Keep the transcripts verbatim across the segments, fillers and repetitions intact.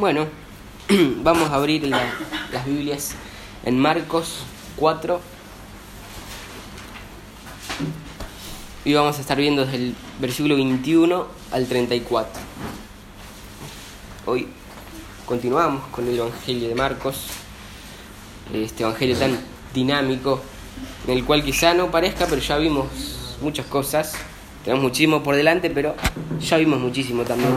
Bueno, vamos a abrir la, las Biblias en Marcos cuatro y vamos a estar viendo desde el versículo veintiuno al treinta y cuatro. Hoy continuamos con el Evangelio de Marcos, este Evangelio tan dinámico, en el cual quizá no parezca, pero ya vimos muchas cosas. Tenemos muchísimo por delante, pero ya vimos muchísimo también.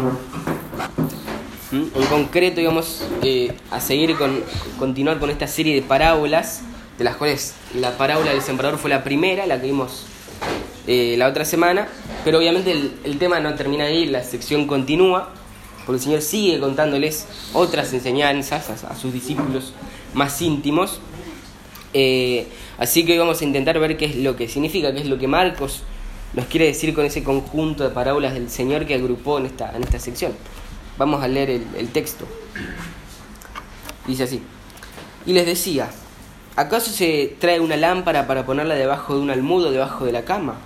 En concreto íbamos eh, a seguir con continuar con esta serie de parábolas, de las cuales la parábola del sembrador fue la primera, la que vimos eh, la otra semana, pero obviamente el, el tema no termina ahí, la sección continúa, porque el Señor sigue contándoles otras enseñanzas a, a sus discípulos más íntimos, eh, así que hoy vamos a intentar ver qué es lo que significa, qué es lo que Marcos nos quiere decir con ese conjunto de parábolas del Señor que agrupó en esta, en esta sección. Vamos a leer el, el texto. Dice así: y les decía, ¿acaso se trae una lámpara para ponerla debajo de un almudo, debajo de la cama?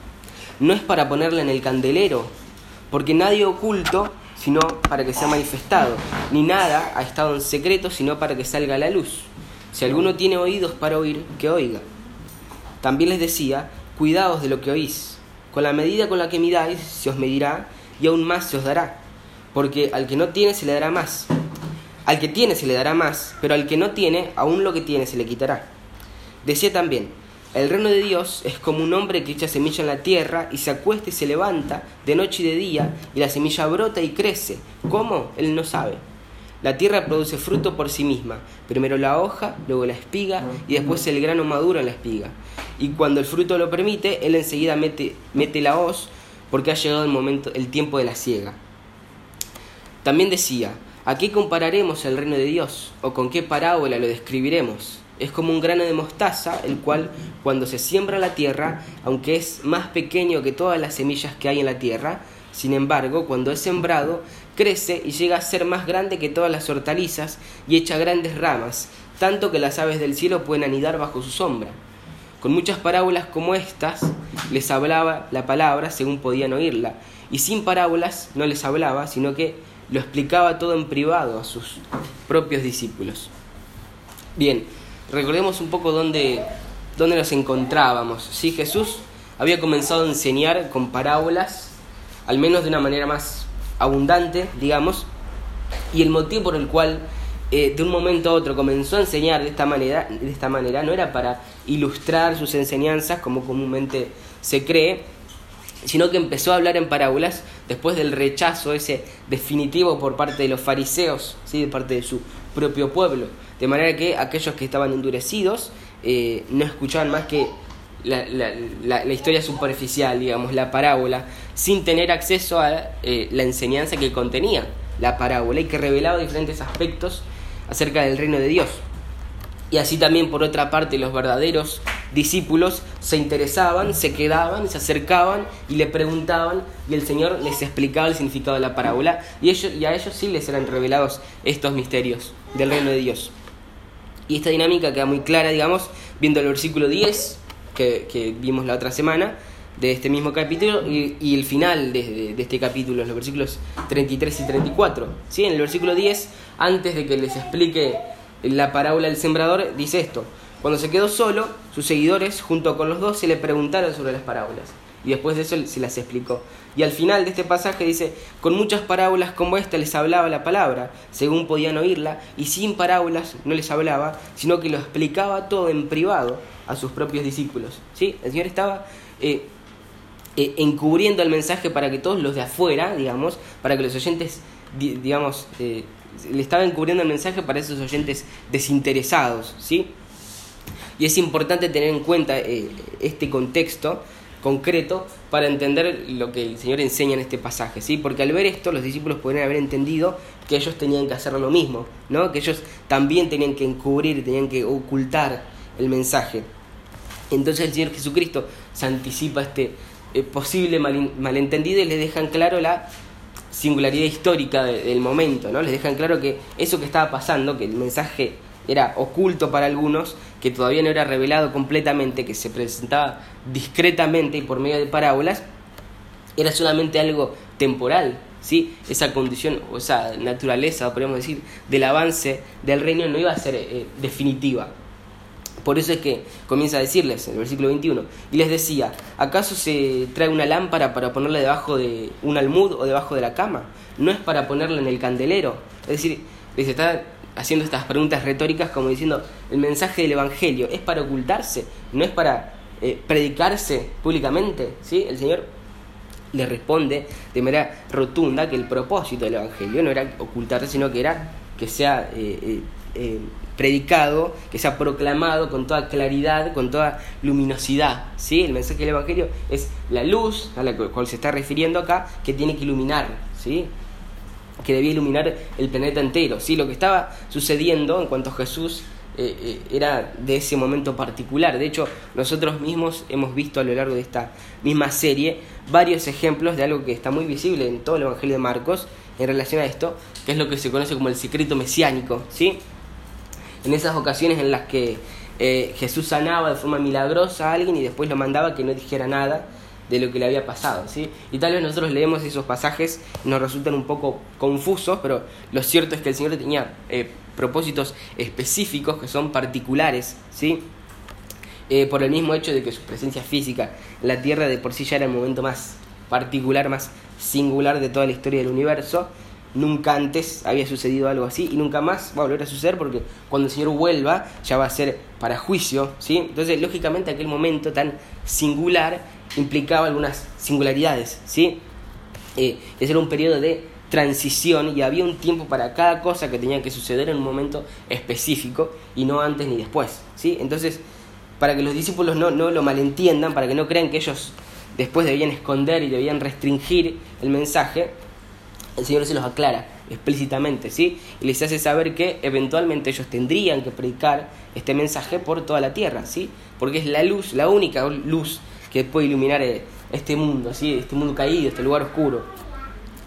No es para ponerla en el candelero, porque nadie oculto, sino para que sea manifestado, ni nada ha estado en secreto, sino para que salga a la luz. Si alguno tiene oídos para oír, que oiga. También les decía, cuidaos de lo que oís. Con la medida con la que midáis, se os medirá, y aún más se os dará. Porque al que no tiene se le dará más, al que tiene se le dará más, pero al que no tiene, aún lo que tiene se le quitará. Decía también, el reino de Dios es como un hombre que echa semilla en la tierra y se acuesta y se levanta de noche y de día, y la semilla brota y crece. ¿Cómo? Él no sabe. La tierra produce fruto por sí misma, primero la hoja, luego la espiga y después el grano maduro en la espiga. Y cuando el fruto lo permite, él enseguida mete, mete la hoz, porque ha llegado el momento, el tiempo de la siega. También decía, ¿a qué compararemos el reino de Dios? ¿O con qué parábola lo describiremos? Es como un grano de mostaza, el cual, cuando se siembra la tierra, aunque es más pequeño que todas las semillas que hay en la tierra, sin embargo, cuando es sembrado, crece y llega a ser más grande que todas las hortalizas y echa grandes ramas, tanto que las aves del cielo pueden anidar bajo su sombra. Con muchas parábolas como estas, les hablaba la palabra según podían oírla, y sin parábolas no les hablaba, sino que lo explicaba todo en privado a sus propios discípulos. Bien, recordemos un poco dónde, dónde nos encontrábamos. ¿Sí? Jesús había comenzado a enseñar con parábolas, al menos de una manera más abundante, digamos, y el motivo por el cual eh, de un momento a otro comenzó a enseñar de esta manera, de esta manera no era para ilustrar sus enseñanzas, como comúnmente se cree, sino que empezó a hablar en parábolas después del rechazo ese definitivo por parte de los fariseos, ¿sí? De parte de su propio pueblo, de manera que aquellos que estaban endurecidos eh, no escuchaban más que la, la, la, la historia superficial, digamos, la parábola, sin tener acceso a eh, la enseñanza que contenía la parábola y que revelaba diferentes aspectos acerca del reino de Dios. Y así también, por otra parte, los verdaderos discípulos se interesaban, se quedaban, se acercaban y le preguntaban, y el Señor les explicaba el significado de la parábola, y, ellos, y a ellos sí les eran revelados estos misterios del reino de Dios. Y esta dinámica queda muy clara, digamos, viendo el versículo diez, que, que vimos la otra semana, de este mismo capítulo, y, y el final de, de, de este capítulo, los versículos treinta y tres y treinta y cuatro. ¿Sí? En el versículo diez, antes de que les explique la parábola del sembrador, dice esto: cuando se quedó solo, sus seguidores junto con los dos se le preguntaron sobre las parábolas, y después de eso se las explicó. Y al final de este pasaje dice: con muchas parábolas como esta les hablaba la palabra según podían oírla, y sin parábolas no les hablaba, sino que lo explicaba todo en privado a sus propios discípulos. ¿Sí? El Señor estaba eh, eh, encubriendo el mensaje para que todos los de afuera, digamos, para que los oyentes, digamos, eh, le estaba encubriendo el mensaje para esos oyentes desinteresados, ¿sí? Y es importante tener en cuenta eh, este contexto concreto para entender lo que el Señor enseña en este pasaje, ¿sí? Porque al ver esto, los discípulos podrían haber entendido que ellos tenían que hacer lo mismo, ¿no? Que ellos también tenían que encubrir, tenían que ocultar el mensaje. Entonces el Señor Jesucristo se anticipa a este eh, posible mal, malentendido y les dejan claro la singularidad histórica del momento, ¿no? Les dejan claro que eso que estaba pasando, que el mensaje era oculto para algunos, que todavía no era revelado completamente, que se presentaba discretamente y por medio de parábolas, era solamente algo temporal, ¿sí? Esa condición o esa naturaleza, podríamos decir, del avance del reino no iba a ser eh, definitiva. Por eso es que comienza a decirles, en el versículo veintiuno, y les decía, ¿acaso se trae una lámpara para ponerla debajo de un almud o debajo de la cama? No es para ponerla en el candelero. Es decir, les está haciendo estas preguntas retóricas como diciendo, el mensaje del Evangelio es para ocultarse, no es para eh, predicarse públicamente, ¿sí? El Señor le responde de manera rotunda que el propósito del Evangelio no era ocultarse, sino que era que sea eh, eh, predicado, que sea proclamado con toda claridad, con toda luminosidad, ¿sí? El mensaje del Evangelio es la luz a la cual se está refiriendo acá, que tiene que iluminar, ¿sí? Que debía iluminar el planeta entero, ¿sí? Lo que estaba sucediendo en cuanto a Jesús eh, eh, era de ese momento particular. De hecho, nosotros mismos hemos visto a lo largo de esta misma serie varios ejemplos de algo que está muy visible en todo el Evangelio de Marcos en relación a esto, que es lo que se conoce como el secreto mesiánico, ¿sí? En esas ocasiones en las que eh, Jesús sanaba de forma milagrosa a alguien y después lo mandaba que no dijera nada de lo que le había pasado, ¿sí? Y tal vez nosotros leemos esos pasajes y nos resultan un poco confusos, pero lo cierto es que el Señor tenía eh, propósitos específicos que son particulares, ¿sí? Eh, por el mismo hecho de que su presencia física en la Tierra de por sí ya era el momento más particular, más singular de toda la historia del universo. Nunca antes había sucedido algo así y nunca más va a volver a suceder, porque cuando el Señor vuelva ya va a ser para juicio, ¿sí? Entonces, lógicamente, aquel momento tan singular implicaba algunas singularidades, ¿sí? Eh, ese era un periodo de transición y había un tiempo para cada cosa que tenía que suceder en un momento específico y no antes ni después, ¿sí? Entonces, para que los discípulos no, no lo malentiendan, para que no crean que ellos después debían esconder y debían restringir el mensaje, el Señor se los aclara explícitamente, ¿sí? Y les hace saber que eventualmente ellos tendrían que predicar este mensaje por toda la tierra, ¿sí? Porque es la luz, la única luz que puede iluminar este mundo, ¿sí? Este mundo caído, este lugar oscuro.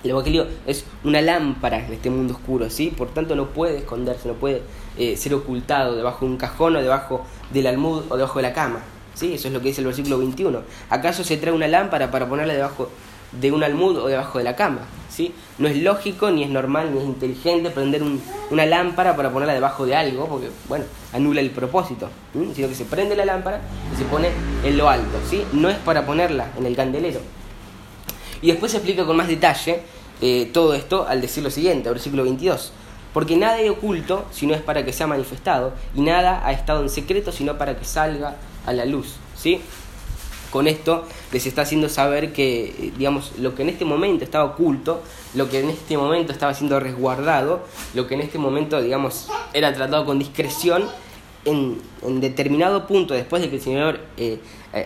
El Evangelio es una lámpara de este mundo oscuro, ¿sí? Por tanto, no puede esconderse, no puede eh, ser ocultado debajo de un cajón o debajo del almud o debajo de la cama, ¿sí? Eso es lo que dice el versículo veintiuno. ¿Acaso se trae una lámpara para ponerla debajo de un almud o debajo de la cama? ¿Sí? No es lógico, ni es normal, ni es inteligente prender un, una lámpara para ponerla debajo de algo, porque, bueno, anula el propósito, ¿sí? Sino que se prende la lámpara y se pone en lo alto, ¿sí? No es para ponerla en el candelero. Y después se explica con más detalle eh, todo esto al decir lo siguiente, versículo veintidós. Porque nada hay oculto, sino es para que sea manifestado, y nada ha estado en secreto, sino para que salga a la luz, ¿sí? Con esto les está haciendo saber que, digamos, lo que en este momento estaba oculto, lo que en este momento estaba siendo resguardado, lo que en este momento, digamos, era tratado con discreción, en, en determinado punto, después de que el Señor eh,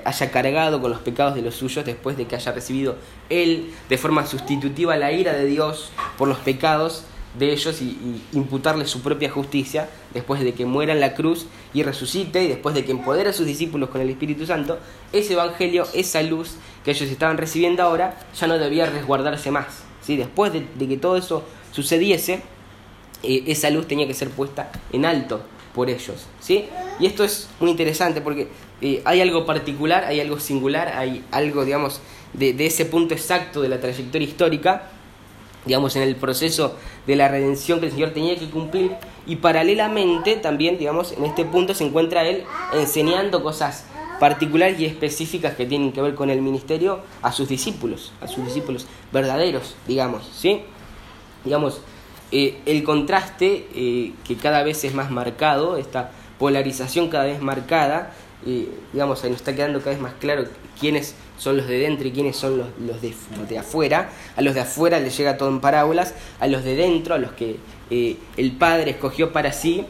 haya cargado con los pecados de los suyos, después de que haya recibido Él de forma sustitutiva la ira de Dios por los pecados de ellos y, y imputarles su propia justicia, después de que muera en la cruz y resucite, y después de que empodera a sus discípulos con el Espíritu Santo, ese Evangelio, esa luz que ellos estaban recibiendo ahora, ya no debía resguardarse más, ¿sí? Después de, de que todo eso sucediese, eh, esa luz tenía que ser puesta en alto por ellos, ¿sí? Y esto es muy interesante porque eh, hay algo particular, hay algo singular, hay algo, digamos, de, de ese punto exacto de la trayectoria histórica, digamos, en el proceso de la redención que el Señor tenía que cumplir, y paralelamente también, digamos, en este punto se encuentra Él enseñando cosas particulares y específicas que tienen que ver con el ministerio a sus discípulos, a sus discípulos verdaderos, digamos, ¿sí? Digamos, eh, el contraste eh, que cada vez es más marcado, esta polarización cada vez marcada, eh, digamos, ahí nos está quedando cada vez más claro quiénes son los de dentro y quiénes son los, los, de, los de afuera. A los de afuera les llega todo en parábolas, a los de dentro, a los que eh, el Padre escogió para sí,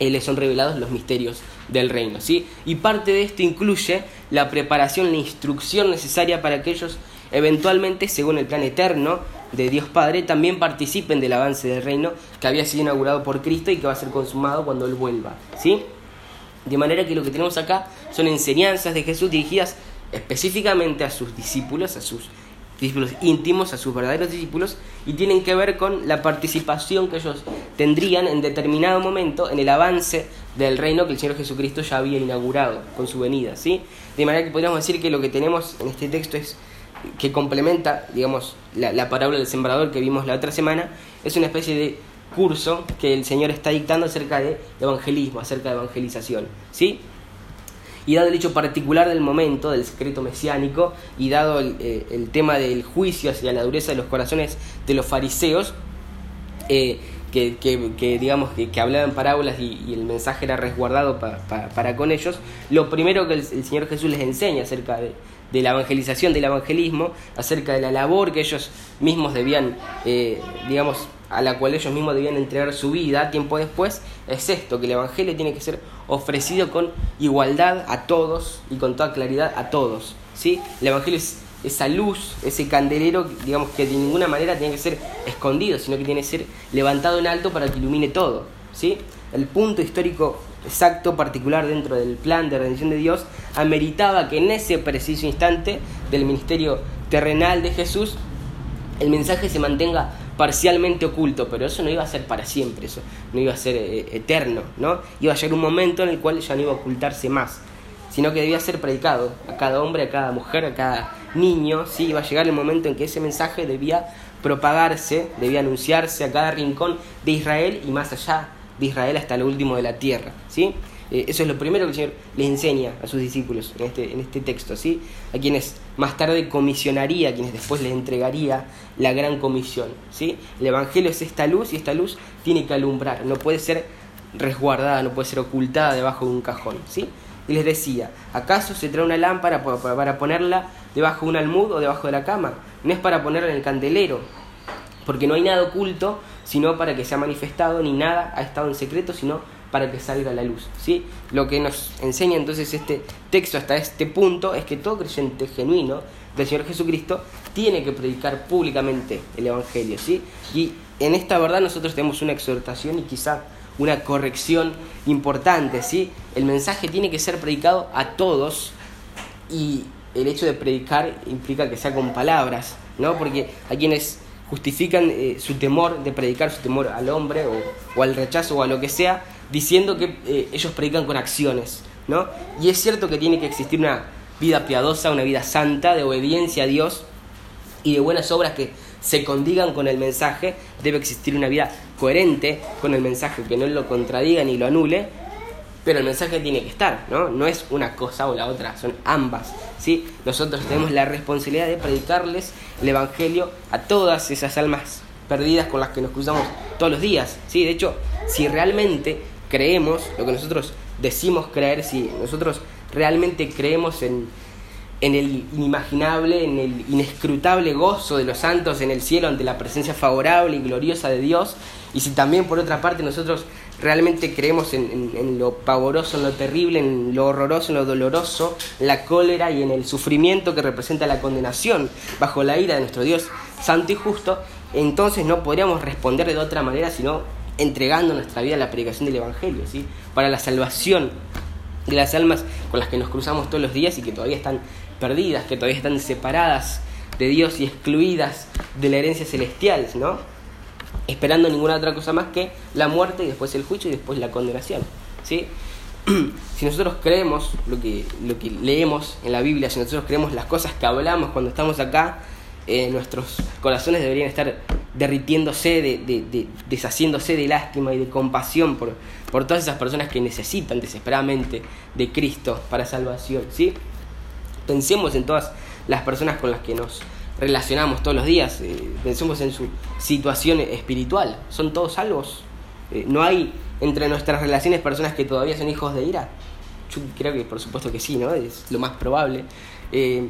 eh, les son revelados los misterios del reino, ¿sí? Y parte de esto incluye la preparación, la instrucción necesaria para que ellos eventualmente, según el plan eterno de Dios Padre, también participen del avance del reino que había sido inaugurado por Cristo y que va a ser consumado cuando Él vuelva, ¿sí? De manera que lo que tenemos acá son enseñanzas de Jesús dirigidas específicamente a sus discípulos, a sus discípulos íntimos, a sus verdaderos discípulos, y tienen que ver con la participación que ellos tendrían en determinado momento en el avance del reino que el Señor Jesucristo ya había inaugurado con su venida, ¿sí? De manera que podríamos decir que lo que tenemos en este texto es que complementa, digamos, la, la parábola del sembrador que vimos la otra semana. Es una especie de curso que el Señor está dictando acerca de evangelismo, acerca de evangelización, ¿sí? Y dado el hecho particular del momento, del secreto mesiánico, y dado el, eh, el tema del juicio hacia la dureza de los corazones de los fariseos, eh, que, que, que digamos que, que hablaban parábolas y, y el mensaje era resguardado pa, pa, para con ellos, lo primero que el, el Señor Jesús les enseña acerca de, de la evangelización, del evangelismo, acerca de la labor que ellos mismos debían, eh, digamos, a la cual ellos mismos debían entregar su vida tiempo después, es esto, que el Evangelio tiene que ser ofrecido con igualdad a todos y con toda claridad a todos, ¿sí? El Evangelio es esa luz, ese candelero, digamos, que de ninguna manera tiene que ser escondido, sino que tiene que ser levantado en alto para que ilumine todo, ¿sí? El punto histórico exacto, particular dentro del plan de redención de Dios, ameritaba que en ese preciso instante del ministerio terrenal de Jesús, el mensaje se mantenga parcialmente oculto, pero eso no iba a ser para siempre, eso no iba a ser eh, eterno, ¿no? Iba a llegar un momento en el cual ya no iba a ocultarse más, sino que debía ser predicado a cada hombre, a cada mujer, a cada niño, ¿sí? Iba a llegar el momento en que ese mensaje debía propagarse, debía anunciarse a cada rincón de Israel y más allá de Israel hasta lo último de la tierra, ¿sí? Eh, eso es lo primero que el Señor les enseña a sus discípulos en este, en este texto, ¿sí? A quienes más tarde comisionaría, a quienes después les entregaría la gran comisión, ¿sí? El Evangelio es esta luz y esta luz tiene que alumbrar, no puede ser resguardada, no puede ser ocultada debajo de un cajón, ¿sí? Y les decía, ¿acaso se trae una lámpara para ponerla debajo de un almud o debajo de la cama? No es para ponerla en el candelero, porque no hay nada oculto, sino para que sea manifestado, ni nada ha estado en secreto, sino para que salga a la luz, ¿sí? Lo que nos enseña entonces este texto hasta este punto es que todo creyente genuino del Señor Jesucristo tiene que predicar públicamente el Evangelio, ¿sí? Y en esta verdad nosotros tenemos una exhortación y quizá una corrección importante, ¿sí? El mensaje tiene que ser predicado a todos y el hecho de predicar implica que sea con palabras, ¿no? Porque a quienes justifican eh, su temor de predicar, su temor al hombre o, o al rechazo o a lo que sea, diciendo que eh, ellos predican con acciones, ¿no? Y es cierto que tiene que existir una vida piadosa, una vida santa, de obediencia a Dios y de buenas obras que se condigan con el mensaje. Debe existir una vida coherente con el mensaje, que no lo contradiga ni lo anule, pero el mensaje tiene que estar, ¿no? No es una cosa o la otra, son ambas, ¿sí? Nosotros tenemos la responsabilidad de predicarles el Evangelio a todas esas almas perdidas con las que nos cruzamos todos los días, ¿sí? De hecho, si realmente creemos lo que nosotros decimos creer, si nosotros realmente creemos en, en el inimaginable, en el inescrutable gozo de los santos en el cielo ante la presencia favorable y gloriosa de Dios, y si también por otra parte nosotros realmente creemos en, en, en lo pavoroso, en lo terrible, en lo horroroso, en lo doloroso, en la cólera y en el sufrimiento que representa la condenación bajo la ira de nuestro Dios santo y justo, entonces no podríamos responder de otra manera sino entregando nuestra vida a la predicación del Evangelio, ¿sí? Para la salvación de las almas con las que nos cruzamos todos los días y que todavía están perdidas, que todavía están separadas de Dios y excluidas de la herencia celestial, ¿no? Esperando ninguna otra cosa más que la muerte y después el juicio y después la condenación, ¿sí? Si nosotros creemos lo que, lo que leemos en la Biblia, si nosotros creemos las cosas que hablamos cuando estamos acá, eh, nuestros corazones deberían estar derritiéndose, de, de, de, deshaciéndose de lástima y de compasión por, por todas esas personas que necesitan desesperadamente de Cristo para salvación, ¿sí? Pensemos en todas las personas con las que nos relacionamos todos los días, eh, pensemos en su situación espiritual. ¿Son todos salvos? Eh, ¿No hay entre nuestras relaciones personas que todavía son hijos de ira? Yo creo que por supuesto que sí, ¿no? Es lo más probable. Eh,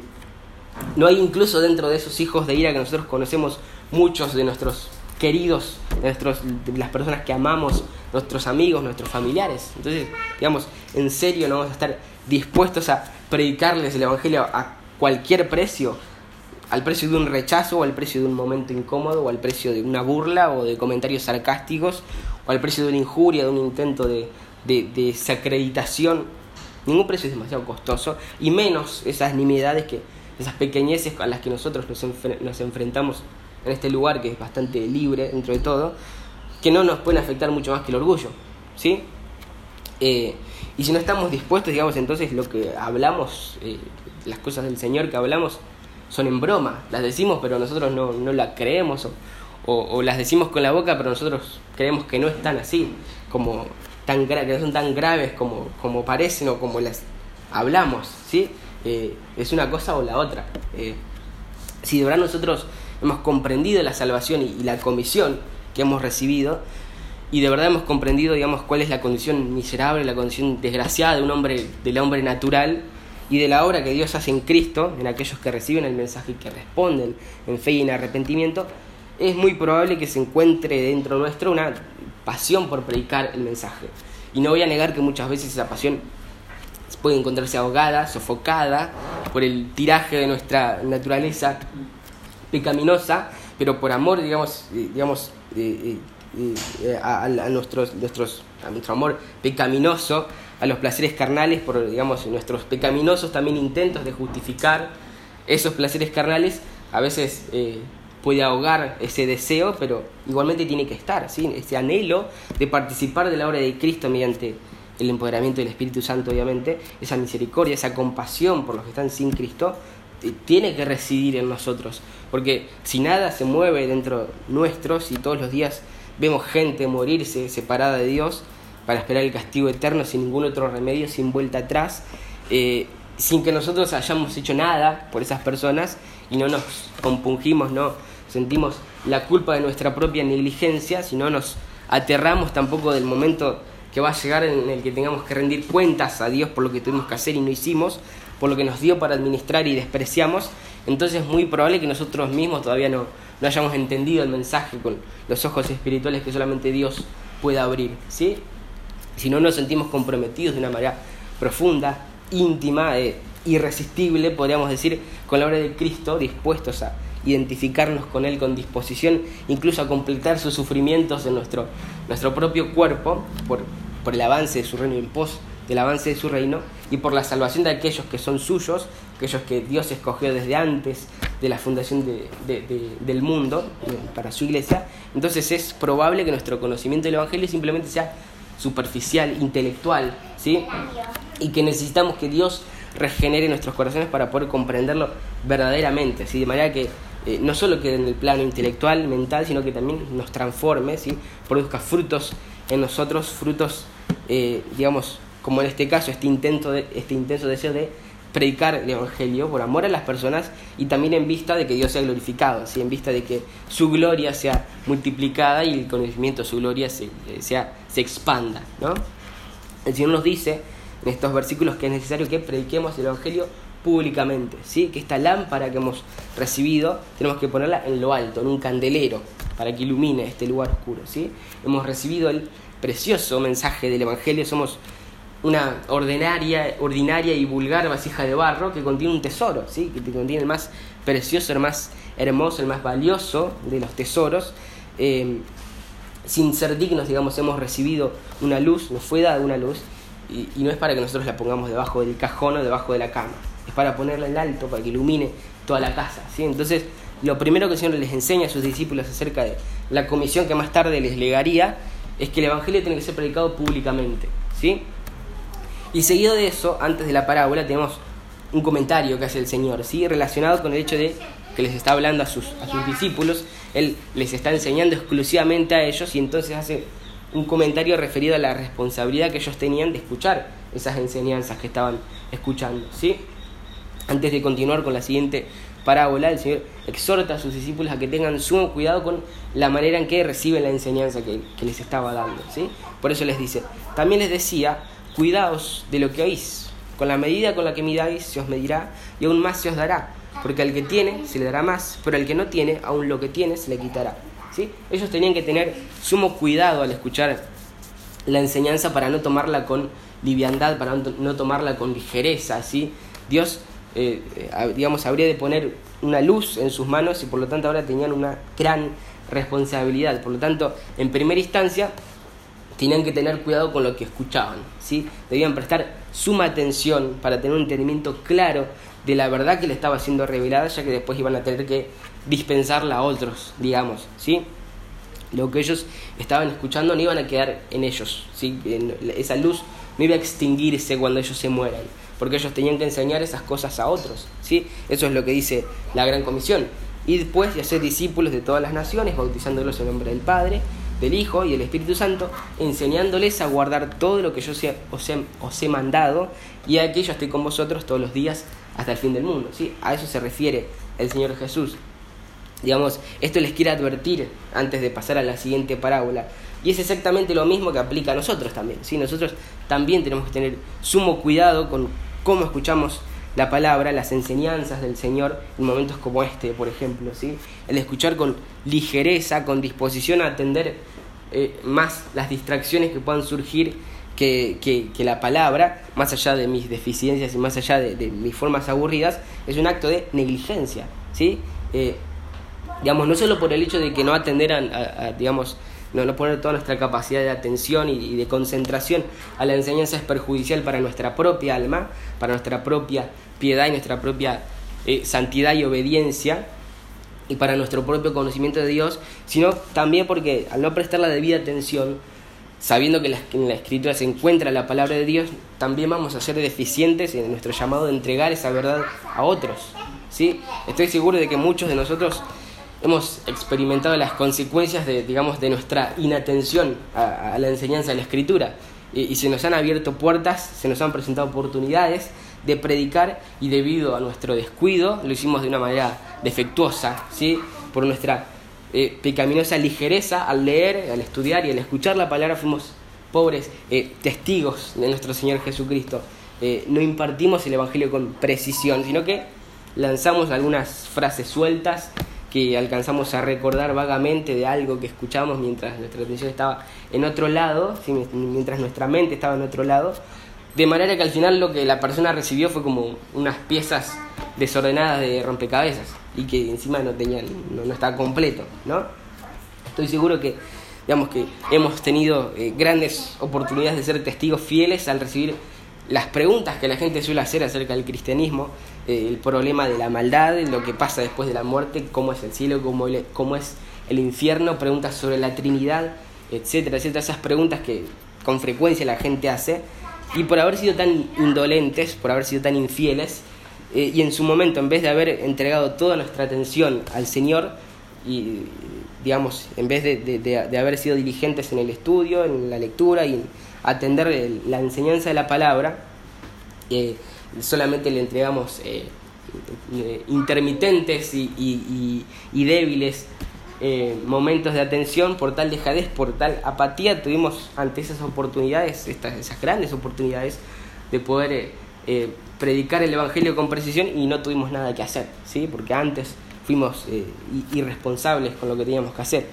¿No hay incluso dentro de esos hijos de ira que nosotros conocemos muchos de nuestros queridos, de, nuestros, de las personas que amamos, nuestros amigos, nuestros familiares? Entonces, digamos, en serio no vamos a estar dispuestos a predicarles el Evangelio a cualquier precio, al precio de un rechazo o al precio de un momento incómodo o al precio de una burla o de comentarios sarcásticos o al precio de una injuria, de un intento de, de, de desacreditación. Ningún precio es demasiado costoso y menos esas nimiedades, que, esas pequeñeces a las que nosotros nos, enfre- nos enfrentamos en este lugar que es bastante libre dentro de todo, que no nos pueden afectar mucho más que el orgullo, ¿sí? Eh, y si no estamos dispuestos, digamos, entonces lo que hablamos, eh, las cosas del Señor que hablamos son en broma, las decimos pero nosotros no, no la creemos, o, o, o las decimos con la boca pero nosotros creemos que no están así, como tan gra- que no son tan graves como, como parecen o como las hablamos, ¿sí? Eh, es una cosa o la otra. Eh, si de verdad nosotros hemos comprendido la salvación y, y la comisión que hemos recibido, y de verdad hemos comprendido, digamos, cuál es la condición miserable, la condición desgraciada de un hombre, del hombre natural, y de la obra que Dios hace en Cristo, en aquellos que reciben el mensaje y que responden en fe y en arrepentimiento, es muy probable que se encuentre dentro nuestro una pasión por predicar el mensaje. Y no voy a negar que muchas veces esa pasión puede encontrarse ahogada, sofocada, por el tiraje de nuestra naturaleza pecaminosa, pero por amor, digamos, digamos eh, eh, eh, a, a, nuestros, nuestros, a nuestro amor pecaminoso, a los placeres carnales, por, digamos, nuestros pecaminosos también intentos de justificar esos placeres carnales, a veces eh, puede ahogar ese deseo, pero igualmente tiene que estar, ¿sí? Ese anhelo de participar de la obra de Cristo mediante el empoderamiento del Espíritu Santo, obviamente, esa misericordia, esa compasión por los que están sin Cristo, tiene que residir en nosotros, porque si nada se mueve dentro nuestro, si todos los días vemos gente morirse separada de Dios para esperar el castigo eterno sin ningún otro remedio, sin vuelta atrás, eh, sin que nosotros hayamos hecho nada por esas personas y no nos compungimos, no sentimos la culpa de nuestra propia negligencia, si no nos aterramos tampoco del momento que va a llegar en el que tengamos que rendir cuentas a Dios por lo que tuvimos que hacer y no hicimos, por lo que nos dio para administrar y despreciamos, entonces es muy probable que nosotros mismos todavía no, no hayamos entendido el mensaje con los ojos espirituales que solamente Dios puede abrir, ¿sí? Si no nos sentimos comprometidos de una manera profunda, íntima, eh, irresistible, podríamos decir, con la obra de Cristo, dispuestos a identificarnos con Él con disposición, incluso a completar sus sufrimientos en nuestro, nuestro propio cuerpo, por, por el avance de su reino, en pos del avance de su reino, y por la salvación de aquellos que son suyos, aquellos que Dios escogió desde antes de la fundación de, de, de, del mundo para su iglesia. Entonces es probable que nuestro conocimiento del Evangelio simplemente sea superficial, intelectual, ¿sí? Y que necesitamos que Dios regenere nuestros corazones para poder comprenderlo verdaderamente, ¿sí? De manera que eh, no solo quede en el plano intelectual, mental, sino que también nos transforme, ¿sí? Produzca frutos en nosotros, frutos, eh, digamos, como en este caso, este intento de, este intenso deseo de predicar el Evangelio por amor a las personas y también en vista de que Dios sea glorificado, ¿sí? En vista de que su gloria sea multiplicada y el conocimiento de su gloria se, sea, se expanda, ¿no? El Señor nos dice en estos versículos que es necesario que prediquemos el Evangelio públicamente, ¿sí? Que esta lámpara que hemos recibido tenemos que ponerla en lo alto, en un candelero, para que ilumine este lugar oscuro, ¿sí? Hemos recibido el precioso mensaje del Evangelio, somos una ordinaria, ordinaria y vulgar vasija de barro que contiene un tesoro, ¿sí? Que contiene el más precioso, el más hermoso, el más valioso de los tesoros. Eh, sin ser dignos, digamos, hemos recibido una luz, nos fue dada una luz, y, y no es para que nosotros la pongamos debajo del cajón o debajo de la cama, es para ponerla en alto, para que ilumine toda la casa, ¿sí? Entonces, lo primero que el Señor les enseña a sus discípulos acerca de la comisión que más tarde les legaría es que el Evangelio tiene que ser predicado públicamente, ¿sí? Y seguido de eso, antes de la parábola, tenemos un comentario que hace el Señor, ¿sí? Relacionado con el hecho de que les está hablando a sus, a sus discípulos, Él les está enseñando exclusivamente a ellos, y entonces hace un comentario referido a la responsabilidad que ellos tenían de escuchar esas enseñanzas que estaban escuchando, ¿sí? Antes de continuar con la siguiente parábola, el Señor exhorta a sus discípulos a que tengan sumo cuidado con la manera en que reciben la enseñanza que, que les estaba dando, ¿sí? Por eso les dice, también les decía, cuidaos de lo que oís, con la medida con la que midáis se os medirá y aún más se os dará, porque al que tiene se le dará más, pero al que no tiene, aún lo que tiene se le quitará, ¿sí? Ellos tenían que tener sumo cuidado al escuchar la enseñanza para no tomarla con liviandad, para no tomarla con ligereza, ¿sí? Dios, eh, digamos, habría de poner una luz en sus manos y por lo tanto ahora tenían una gran responsabilidad, por lo tanto, en primera instancia, tenían que tener cuidado con lo que escuchaban, ¿sí? Debían prestar suma atención para tener un entendimiento claro de la verdad que le estaba siendo revelada, ya que después iban a tener que dispensarla a otros, digamos, ¿sí? Lo que ellos estaban escuchando no iban a quedar en ellos, ¿sí? Esa luz no iba a extinguirse cuando ellos se mueran, porque ellos tenían que enseñar esas cosas a otros, ¿sí? Eso es lo que dice la Gran Comisión. Y después de hacer discípulos de todas las naciones, bautizándolos en nombre del Padre, del Hijo y del Espíritu Santo, enseñándoles a guardar todo lo que yo sea, os, he, os he mandado, y aquí yo estoy con vosotros todos los días hasta el fin del mundo, ¿sí? A eso se refiere el Señor Jesús. Digamos, esto les quiero advertir antes de pasar a la siguiente parábola. Y es exactamente lo mismo que aplica a nosotros también, ¿sí? Nosotros también tenemos que tener sumo cuidado con cómo escuchamos la palabra, las enseñanzas del Señor en momentos como este, por ejemplo, ¿sí? El escuchar con ligereza, con disposición a atender eh, más las distracciones que puedan surgir que, que, que la palabra, más allá de mis deficiencias y más allá de, de mis formas aburridas, es un acto de negligencia, ¿sí? Eh, digamos, no solo por el hecho de que no atender a, a, a digamos, No, no poner toda nuestra capacidad de atención y, y de concentración a la enseñanza es perjudicial para nuestra propia alma, para nuestra propia piedad y nuestra propia eh, santidad y obediencia, y para nuestro propio conocimiento de Dios, sino también porque al no prestar la debida atención, sabiendo que la, en la Escritura se encuentra la palabra de Dios, también vamos a ser deficientes en nuestro llamado de entregar esa verdad a otros, ¿sí? Estoy seguro de que muchos de nosotros hemos experimentado las consecuencias de, digamos, de nuestra inatención a, a la enseñanza de la Escritura, y, y se nos han abierto puertas, se nos han presentado oportunidades de predicar, y debido a nuestro descuido lo hicimos de una manera defectuosa, ¿sí? Por nuestra eh, pecaminosa ligereza al leer, al estudiar y al escuchar la palabra fuimos pobres eh, testigos de nuestro Señor Jesucristo. Eh, no impartimos el Evangelio con precisión, sino que lanzamos algunas frases sueltas que alcanzamos a recordar vagamente de algo que escuchamos mientras nuestra atención estaba en otro lado, ¿sí? Mientras nuestra mente estaba en otro lado, de manera que al final lo que la persona recibió fue como unas piezas desordenadas de rompecabezas, y que encima no tenía, no, no estaba completo, ¿no? Estoy seguro que, digamos, que hemos tenido eh, grandes oportunidades de ser testigos fieles al recibir las preguntas que la gente suele hacer acerca del cristianismo, eh, el problema de la maldad, lo que pasa después de la muerte, cómo es el cielo, cómo, el, cómo es el infierno, preguntas sobre la Trinidad, etcétera, etcétera, esas preguntas que con frecuencia la gente hace, y por haber sido tan indolentes, por haber sido tan infieles, eh, y en su momento, en vez de haber entregado toda nuestra atención al Señor, y digamos, en vez de, de, de, de haber sido diligentes en el estudio, en la lectura y en atender el, la enseñanza de la palabra, eh, solamente le entregamos eh, eh, intermitentes y, y, y, y débiles eh, momentos de atención por tal dejadez, por tal apatía. Tuvimos ante esas oportunidades, estas, esas grandes oportunidades de poder eh, eh, predicar el Evangelio con precisión, y no tuvimos nada que hacer, ¿sí? Porque antes fuimos eh, irresponsables con lo que teníamos que hacer,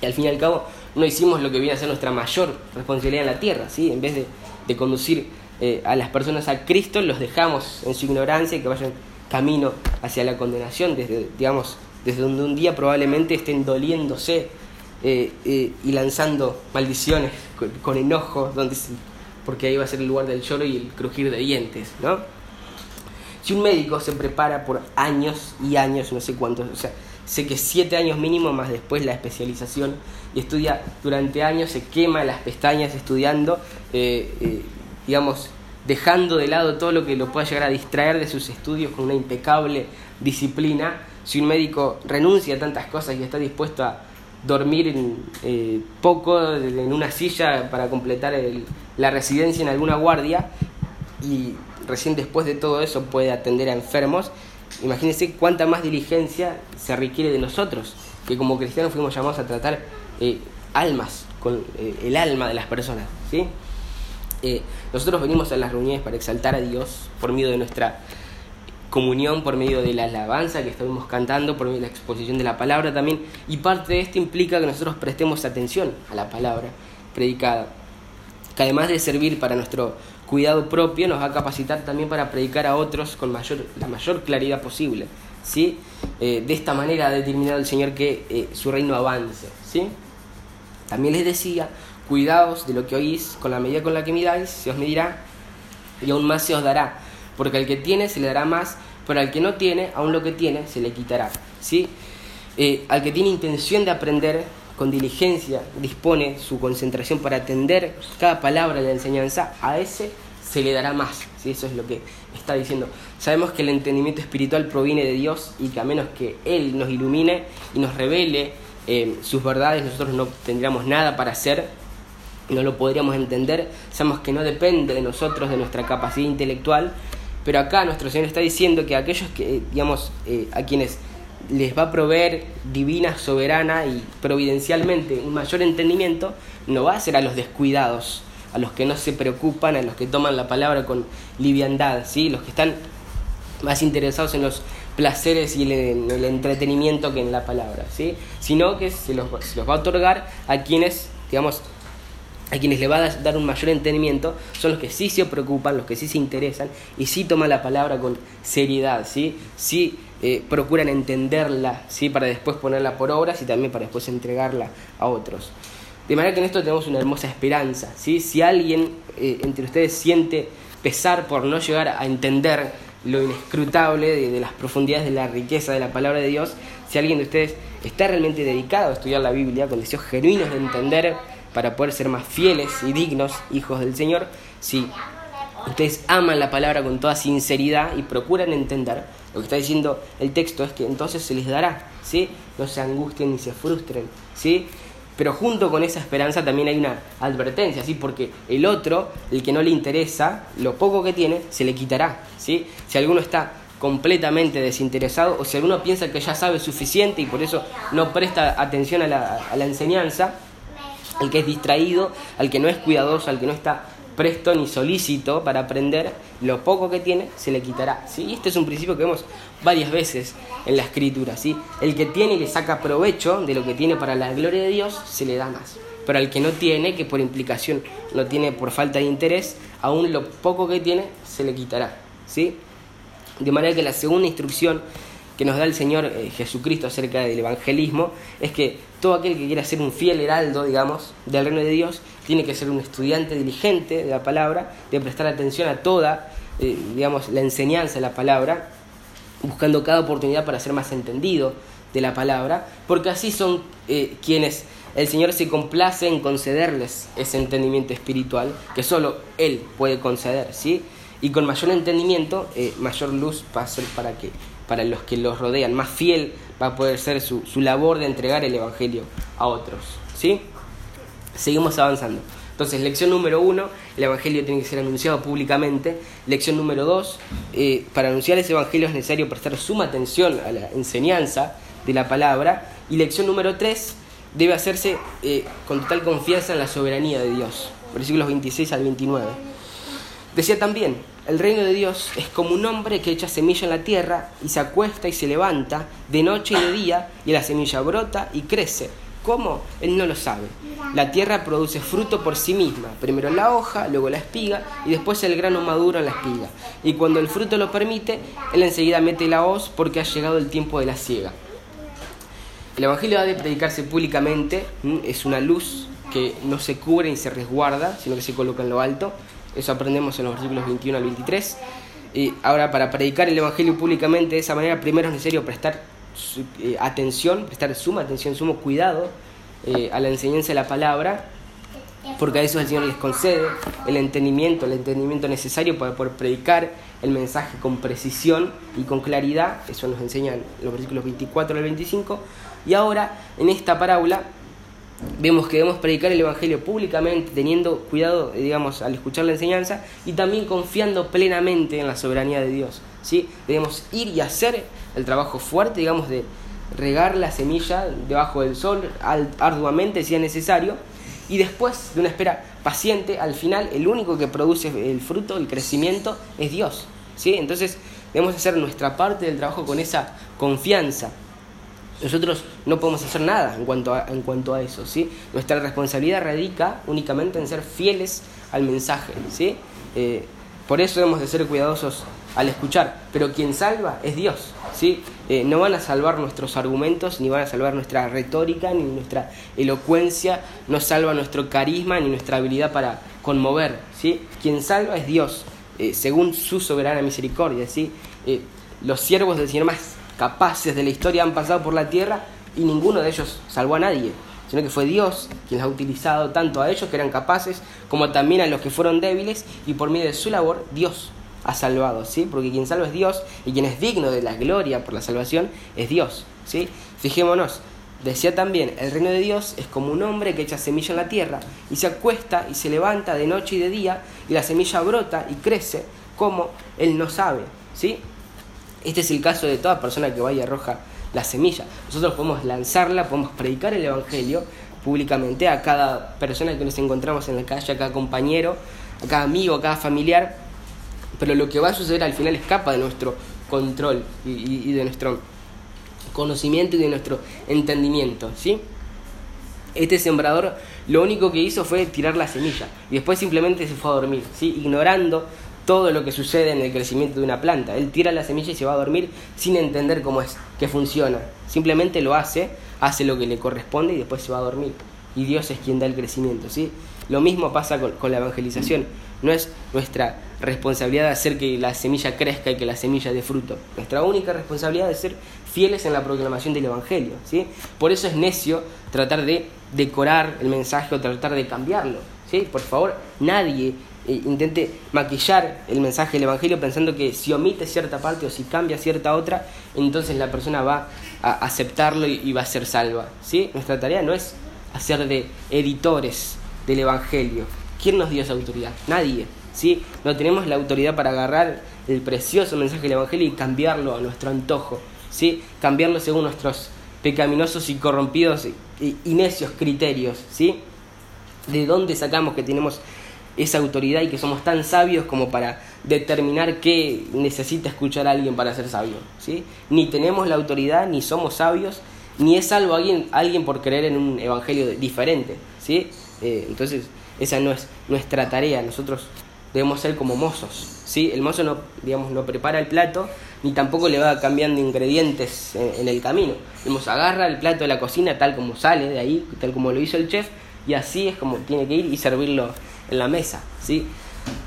y al fin y al cabo no hicimos lo que viene a ser nuestra mayor responsabilidad en la tierra, ¿sí? En vez de, de conducir eh, a las personas a Cristo, los dejamos en su ignorancia y que vayan camino hacia la condenación, desde, digamos, desde donde un día probablemente estén doliéndose eh, eh, y lanzando maldiciones con, con enojo, donde, porque ahí va a ser el lugar del lloro y el crujir de dientes, ¿no? Si un médico se prepara por años y años, no sé cuántos, o sea, sé que siete años mínimo, más después la especialización, y estudia durante años, se quema las pestañas estudiando, eh, eh, digamos, dejando de lado todo lo que lo pueda llegar a distraer de sus estudios con una impecable disciplina. Si un médico renuncia a tantas cosas y está dispuesto a dormir en, eh, poco en una silla para completar el, la residencia en alguna guardia, y recién después de todo eso puede atender a enfermos, imagínense cuánta más diligencia se requiere de nosotros, que como cristianos fuimos llamados a tratar eh, almas, con eh, el alma de las personas, ¿sí? Eh, nosotros venimos a las reuniones para exaltar a Dios por medio de nuestra comunión, por medio de la alabanza que estuvimos cantando, por medio de la exposición de la palabra también, y parte de esto implica que nosotros prestemos atención a la palabra predicada, que además de servir para nuestro cuidado propio, nos va a capacitar también para predicar a otros con mayor, la mayor claridad posible, ¿sí? Eh, de esta manera ha determinado el Señor que eh, su reino avance, ¿sí? También les decía, cuidaos de lo que oís, con la medida con la que miráis, se os medirá y aún más se os dará, porque al que tiene se le dará más, pero al que no tiene, aún lo que tiene se le quitará, ¿sí? Eh, al que tiene intención de aprender, con diligencia dispone su concentración para atender cada palabra de la enseñanza, a ese se le dará más. ¿Sí? Eso es lo que está diciendo. Sabemos que el entendimiento espiritual proviene de Dios y que a menos que Él nos ilumine y nos revele eh, sus verdades, nosotros no tendríamos nada para hacer, no lo podríamos entender. Sabemos que no depende de nosotros, de nuestra capacidad intelectual, pero acá nuestro Señor está diciendo que aquellos que, digamos, eh, a quienes les va a proveer divina, soberana y providencialmente un mayor entendimiento, no va a ser a los descuidados, a los que no se preocupan, a los que toman la palabra con liviandad, ¿sí? Los que están más interesados en los placeres y en el entretenimiento que en la palabra, ¿sí? Sino que se los, se los va a otorgar a quienes, digamos, a quienes le va a dar un mayor entendimiento, son los que sí se preocupan, los que sí se interesan y sí toman la palabra con seriedad, ¿sí? Sí eh, procuran entenderla, ¿sí? Para después ponerla por obras y también para después entregarla a otros. De manera que en esto tenemos una hermosa esperanza, ¿sí? Si alguien eh, entre ustedes siente pesar por no llegar a entender lo inescrutable de, de las profundidades de la riqueza de la palabra de Dios, si alguien de ustedes está realmente dedicado a estudiar la Biblia con deseos genuinos de entender, para poder ser más fieles y dignos hijos del Señor, si ustedes aman la palabra con toda sinceridad y procuran entender, lo que está diciendo el texto es que entonces se les dará, ¿sí? No se angustien ni se frustren, ¿sí? Pero junto con esa esperanza también hay una advertencia, ¿sí? Porque el otro, el que no le interesa, lo poco que tiene, se le quitará, ¿sí? Si alguno está completamente desinteresado, o si alguno piensa que ya sabe suficiente y por eso no presta atención a la, a la enseñanza, al que es distraído, al que no es cuidadoso, al que no está presto ni solícito para aprender, lo poco que tiene se le quitará, ¿sí? Y este es un principio que vemos varias veces en la Escritura, ¿sí? El que tiene y le saca provecho de lo que tiene para la gloria de Dios, se le da más. Pero al que no tiene, que por implicación no tiene por falta de interés, aún lo poco que tiene se le quitará, ¿sí? De manera que la segunda instrucción que nos da el Señor eh, Jesucristo acerca del evangelismo es que todo aquel que quiera ser un fiel heraldo, digamos, del reino de Dios, tiene que ser un estudiante diligente de la palabra, de prestar atención a toda, eh, digamos, la enseñanza de la palabra, buscando cada oportunidad para ser más entendido de la palabra, porque así son eh, quienes el Señor se complace en concederles ese entendimiento espiritual que solo Él puede conceder, ¿sí? Y con mayor entendimiento, eh, mayor luz va a ser para que para los que los rodean, más fiel va a poder ser su, su labor de entregar el evangelio a otros, ¿sí? Seguimos avanzando. Entonces, lección número uno, el evangelio tiene que ser anunciado públicamente. Lección número dos, eh, para anunciar ese evangelio es necesario prestar suma atención a la enseñanza de la palabra. Y lección número tres, debe hacerse eh, con total confianza en la soberanía de Dios. Versículos veintiséis al veintinueve. Decía también: el reino de Dios es como un hombre que echa semilla en la tierra y se acuesta y se levanta de noche y de día, y la semilla brota y crece. ¿Cómo? Él no lo sabe. La tierra produce fruto por sí misma, primero la hoja, luego la espiga y después el grano maduro en la espiga. Y cuando el fruto lo permite, él enseguida mete la hoz porque ha llegado el tiempo de la siega. El evangelio ha de predicarse públicamente, es una luz que no se cubre ni se resguarda, sino que se coloca en lo alto. Eso aprendemos en los versículos veintiuno al veintitrés. Y ahora, para predicar el evangelio públicamente de esa manera, primero es necesario prestar eh, atención, prestar suma atención, sumo cuidado eh, a la enseñanza de la palabra, porque a eso el Señor les concede el entendimiento, el entendimiento necesario para poder predicar el mensaje con precisión y con claridad. Eso nos enseñan los versículos veinticuatro al veinticinco. Y ahora, en esta parábola, vemos que debemos predicar el evangelio públicamente, teniendo cuidado, digamos, al escuchar la enseñanza y también confiando plenamente en la soberanía de Dios, ¿sí? Debemos ir y hacer el trabajo fuerte, digamos, de regar la semilla debajo del sol arduamente si es necesario, y después de una espera paciente, al final el único que produce el fruto, el crecimiento, es Dios, ¿sí? Entonces debemos hacer nuestra parte del trabajo con esa confianza. Nosotros no podemos hacer nada en cuanto a, en cuanto a eso, ¿sí? Nuestra responsabilidad radica únicamente en ser fieles al mensaje, ¿sí? Eh, por eso hemos de ser cuidadosos al escuchar. Pero quien salva es Dios, ¿sí? Eh, no van a salvar nuestros argumentos, ni van a salvar nuestra retórica, ni nuestra elocuencia, no salva nuestro carisma, ni nuestra habilidad para conmover, ¿sí? Quien salva es Dios, eh, según su soberana misericordia, ¿sí? Eh, los siervos del Señor más capaces de la historia han pasado por la tierra y ninguno de ellos salvó a nadie, sino que fue Dios quien los ha utilizado tanto a ellos que eran capaces, como también a los que fueron débiles, y por medio de su labor Dios ha salvado, ¿sí? Porque quien salva es Dios, y quien es digno de la gloria por la salvación es Dios, ¿sí? Fijémonos, decía también, el reino de Dios es como un hombre que echa semilla en la tierra, y se acuesta y se levanta de noche y de día, y la semilla brota y crece, como él no sabe, ¿sí? Este es el caso de toda persona que vaya y arroja la semilla. Nosotros podemos lanzarla, podemos predicar el evangelio públicamente a cada persona que nos encontramos en la calle, a cada compañero, a cada amigo, a cada familiar, pero lo que va a suceder al final escapa de nuestro control y, y, y de nuestro conocimiento y de nuestro entendimiento, ¿sí? Este sembrador lo único que hizo fue tirar la semilla y después simplemente se fue a dormir, ¿sí? Ignorando todo lo que sucede en el crecimiento de una planta. Él tira la semilla y se va a dormir sin entender cómo es que funciona. Simplemente lo hace, hace lo que le corresponde y después se va a dormir. Y Dios es quien da el crecimiento, ¿sí? Lo mismo pasa con, con la evangelización. No es nuestra responsabilidad de hacer que la semilla crezca y que la semilla dé fruto. Nuestra única responsabilidad es ser fieles en la proclamación del evangelio, ¿sí? Por eso es necio tratar de decorar el mensaje o tratar de cambiarlo, ¿sí? Por favor, nadie intente maquillar el mensaje del evangelio pensando que si omite cierta parte o si cambia cierta otra, entonces la persona va a aceptarlo y va a ser salva, ¿sí? Nuestra tarea no es hacer de editores del evangelio. ¿Quién nos dio esa autoridad? Nadie, ¿sí? No tenemos la autoridad para agarrar el precioso mensaje del evangelio y cambiarlo a nuestro antojo, ¿sí? Cambiarlo según nuestros pecaminosos y corrompidos y necios criterios, ¿sí? ¿De dónde sacamos que tenemos esa autoridad y que somos tan sabios como para determinar qué necesita escuchar a alguien para ser sabio, ¿sí? Ni tenemos la autoridad, ni somos sabios, ni es salvo alguien, alguien por creer en un evangelio diferente, ¿sí? Eh, entonces, esa no es nuestra tarea. Nosotros debemos ser como mozos, ¿sí? El mozo no, digamos, no prepara el plato, ni tampoco le va cambiando ingredientes en, en el camino. El mozo agarra el plato de la cocina tal como sale de ahí, tal como lo hizo el chef, y así es como tiene que ir y servirlo en la mesa, ¿sí?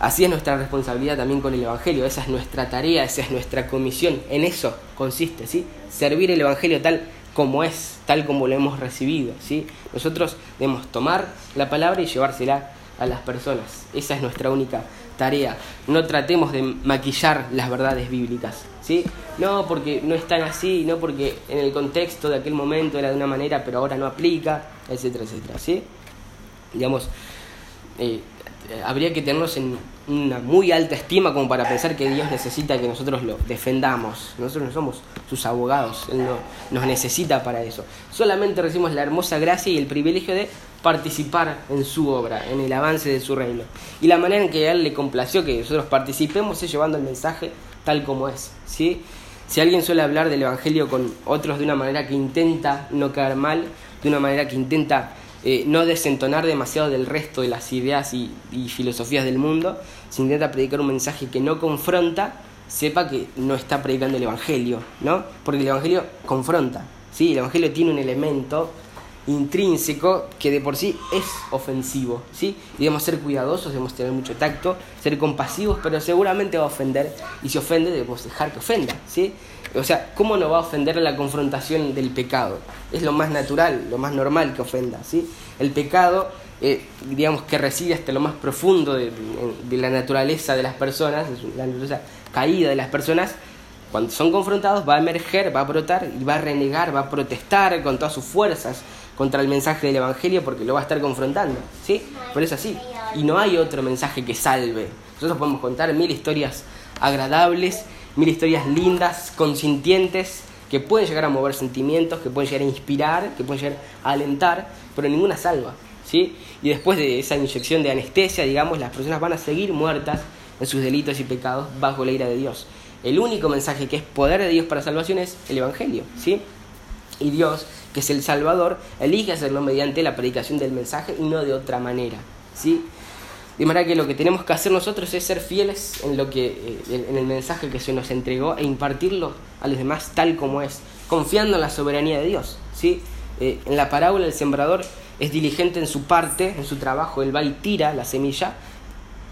Así es nuestra responsabilidad también con el evangelio. Esa es nuestra tarea, esa es nuestra comisión. En eso consiste, ¿sí? Servir el evangelio tal como es, tal como lo hemos recibido, ¿sí? Nosotros debemos tomar la palabra y llevársela a las personas. Esa es nuestra única tarea. No tratemos de maquillar las verdades bíblicas, ¿sí? No porque no están así, no porque en el contexto de aquel momento era de una manera, pero ahora no aplica, etcétera, etcétera, ¿sí? Digamos, eh, habría que tenernos en una muy alta estima como para pensar que Dios necesita que nosotros lo defendamos. Nosotros no somos sus abogados, Él no nos necesita para eso. Solamente recibimos la hermosa gracia y el privilegio de participar en su obra, en el avance de su reino. Y la manera en que a Él le complació que nosotros participemos es llevando el mensaje tal como es, ¿sí? Si alguien suele hablar del evangelio con otros de una manera que intenta no caer mal, de una manera que intenta Eh, no desentonar demasiado del resto de las ideas y, y filosofías del mundo, si intenta predicar un mensaje que no confronta, sepa que no está predicando el evangelio, ¿no? Porque el evangelio confronta, ¿sí? El evangelio tiene un elemento intrínseco que de por sí es ofensivo, ¿sí? Y debemos ser cuidadosos, debemos tener mucho tacto, ser compasivos, pero seguramente va a ofender, y si ofende debemos dejar que ofenda, ¿sí? O sea, ¿cómo no va a ofender la confrontación del pecado? Es lo más natural, lo más normal que ofenda, ¿sí? El pecado, eh, digamos, que reside hasta lo más profundo de, de, de la naturaleza de las personas, de la naturaleza caída de las personas, cuando son confrontados va a emerger, va a brotar y va a renegar, va a protestar con todas sus fuerzas contra el mensaje del evangelio porque lo va a estar confrontando, ¿sí? Pero es así, y no hay otro mensaje que salve. Nosotros podemos contar mil historias agradables, mil historias lindas, consintientes, que pueden llegar a mover sentimientos, que pueden llegar a inspirar, que pueden llegar a alentar, pero ninguna salva, ¿sí? Y después de esa inyección de anestesia, digamos, las personas van a seguir muertas en sus delitos y pecados bajo la ira de Dios. El único mensaje que es poder de Dios para salvación es el evangelio, ¿sí? Y Dios, que es el Salvador, elige hacerlo mediante la predicación del mensaje y no de otra manera, ¿sí? De manera que lo que tenemos que hacer nosotros es ser fieles en lo que, en el mensaje que se nos entregó e impartirlo a los demás tal como es, confiando en la soberanía de Dios, ¿sí? Eh, en la parábola el sembrador es diligente en su parte, en su trabajo, él va y tira la semilla,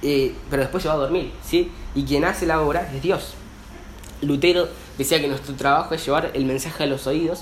eh, pero después se va a dormir, ¿sí? Y quien hace la obra es Dios. Lutero decía que nuestro trabajo es llevar el mensaje a los oídos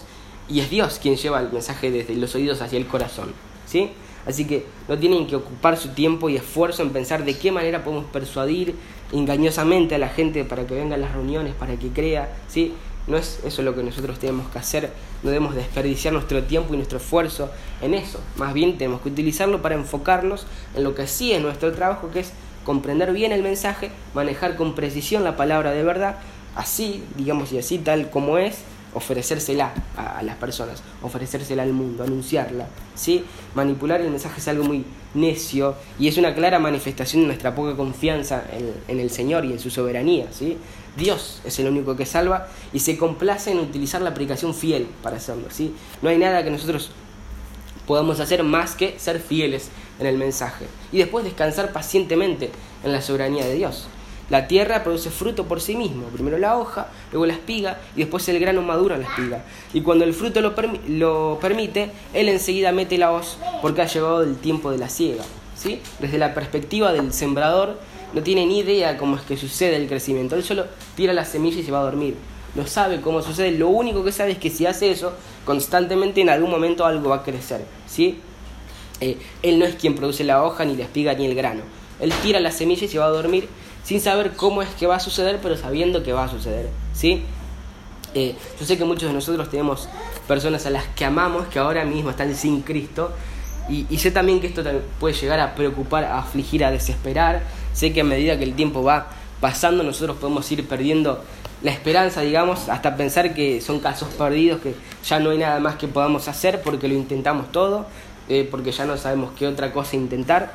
y es Dios quien lleva el mensaje desde los oídos hacia el corazón, ¿sí? Así que no tienen que ocupar su tiempo y esfuerzo en pensar de qué manera podemos persuadir engañosamente a la gente para que venga a las reuniones, para que crea, ¿sí? No es eso lo que nosotros tenemos que hacer, no debemos desperdiciar nuestro tiempo y nuestro esfuerzo en eso. Más bien tenemos que utilizarlo para enfocarnos en lo que sí es nuestro trabajo, que es comprender bien el mensaje, manejar con precisión la palabra de verdad, así, digamos, y así tal como es, ofrecérsela a, a las personas, ofrecérsela al mundo, anunciarla, ¿sí? Manipular el mensaje es algo muy necio y es una clara manifestación de nuestra poca confianza en, en el Señor y en su soberanía, ¿sí? Dios es el único que salva y se complace en utilizar la predicación fiel para hacerlo, ¿sí? No hay nada que nosotros podamos hacer más que ser fieles en el mensaje y después descansar pacientemente en la soberanía de Dios. La tierra produce fruto por sí mismo, primero la hoja, luego la espiga y después el grano madura en la espiga. Y cuando el fruto lo, permi- lo permite, él enseguida mete la hoz porque ha llegado el tiempo de la siega, ¿sí? Desde la perspectiva del sembrador no tiene ni idea cómo es que sucede el crecimiento, él solo tira la semilla y se va a dormir. No sabe cómo sucede, lo único que sabe es que si hace eso, constantemente en algún momento algo va a crecer, ¿sí? Eh, él no es quien produce la hoja, ni la espiga, ni el grano. Él tira la semilla y se va a dormir sin saber cómo es que va a suceder, pero sabiendo que va a suceder, ¿sí? Eh, yo sé que muchos de nosotros tenemos personas a las que amamos que ahora mismo están sin Cristo y, y sé también que esto puede llegar a preocupar, a afligir, a desesperar. Sé que a medida que el tiempo va pasando nosotros podemos ir perdiendo la esperanza, digamos, hasta pensar que son casos perdidos, que ya no hay nada más que podamos hacer porque lo intentamos todo, eh, porque ya no sabemos qué otra cosa intentar.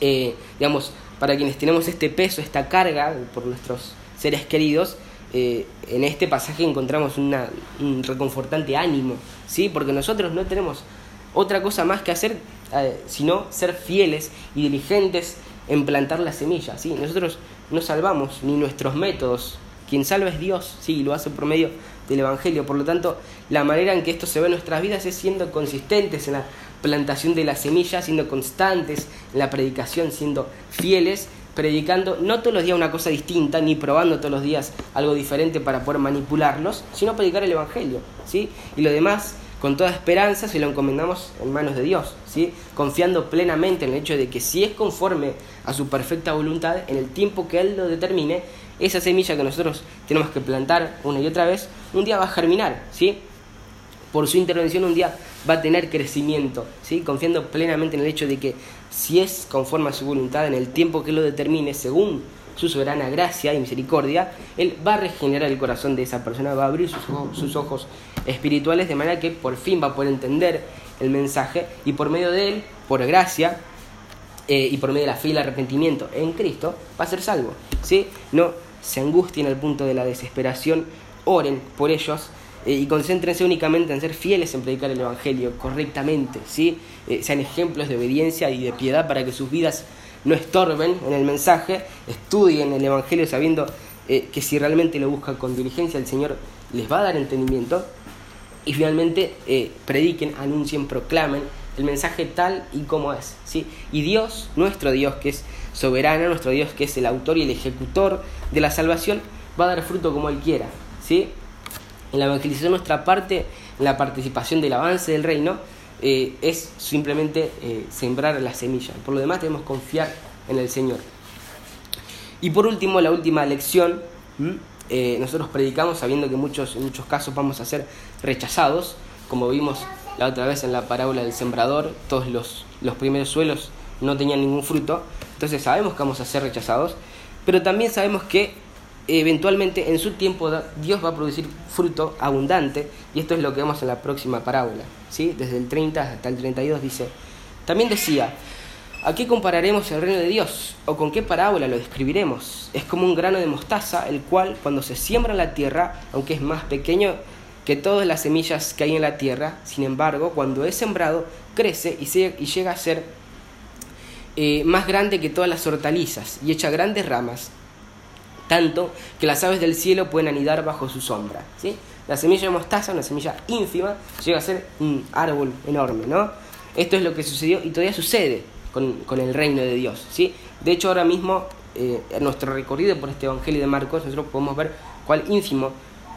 Eh, digamos, para quienes tenemos este peso, esta carga por nuestros seres queridos, eh, en este pasaje encontramos una, un reconfortante ánimo, ¿sí? Porque nosotros no tenemos otra cosa más que hacer, eh, sino ser fieles y diligentes en plantar la semilla, ¿sí? Nosotros no salvamos ni nuestros métodos. Quien salva es Dios, sí, lo hace por medio del Evangelio. Por lo tanto, la manera en que esto se ve en nuestras vidas es siendo consistentes en la plantación de la semilla, siendo constantes en la predicación, siendo fieles, predicando no todos los días una cosa distinta, ni probando todos los días algo diferente para poder manipularlos, sino predicar el Evangelio, ¿sí? Y lo demás, con toda esperanza, se lo encomendamos en manos de Dios, ¿sí? Confiando plenamente en el hecho de que si es conforme a su perfecta voluntad, en el tiempo que Él lo determine, esa semilla que nosotros tenemos que plantar una y otra vez, un día va a germinar, ¿sí? Por su intervención un día va a tener crecimiento, ¿sí? Confiando plenamente en el hecho de que si es conforme a su voluntad, en el tiempo que lo determine, según su soberana gracia y misericordia, Él va a regenerar el corazón de esa persona, va a abrir sus ojos, sus ojos espirituales, de manera que por fin va a poder entender el mensaje y por medio de Él, por gracia, eh, y por medio de la fe y el arrepentimiento en Cristo, va a ser salvo, ¿sí? No se angustien al punto de la desesperación, oren por ellos, eh, y concéntrense únicamente en ser fieles en predicar el Evangelio correctamente, ¿sí? Eh, sean ejemplos de obediencia y de piedad para que sus vidas no estorben en el mensaje, estudien el Evangelio sabiendo eh, que si realmente lo buscan con diligencia, el Señor les va a dar entendimiento. Y finalmente, eh, prediquen, anuncien, proclamen el mensaje tal y como es, ¿sí? Y Dios, nuestro Dios que es soberano, nuestro Dios que es el autor y el ejecutor de la salvación, va a dar fruto como Él quiera, ¿sí? En la evangelización, nuestra parte, en la participación del avance del reino, eh, es simplemente eh, sembrar la semilla. Por lo demás, debemos confiar en el Señor. Y por último, la última lección. ¿Mm? Eh, nosotros predicamos sabiendo que muchos, en muchos casos vamos a ser rechazados, como vimos la otra vez en la parábola del sembrador. Todos los, los primeros suelos no tenían ningún fruto, entonces sabemos que vamos a ser rechazados, pero también sabemos que eventualmente en su tiempo Dios va a producir fruto abundante, y esto es lo que vemos en la próxima parábola, ¿sí? Desde el treinta hasta el treinta y dos dice: también decía: ¿a qué compararemos el reino de Dios? ¿O con qué parábola lo describiremos? Es como un grano de mostaza, el cual, cuando se siembra en la tierra, aunque es más pequeño que todas las semillas que hay en la tierra, sin embargo, cuando es sembrado, crece y, se, y llega a ser eh, más grande que todas las hortalizas y echa grandes ramas, tanto que las aves del cielo pueden anidar bajo su sombra, ¿sí? La semilla de mostaza, una semilla ínfima, llega a ser un árbol enorme, ¿no? Esto es lo que sucedió y todavía sucede Con, con el reino de Dios, ¿sí? De hecho, ahora mismo, eh, en nuestro recorrido por este Evangelio de Marcos, nosotros podemos ver cuál ínfimo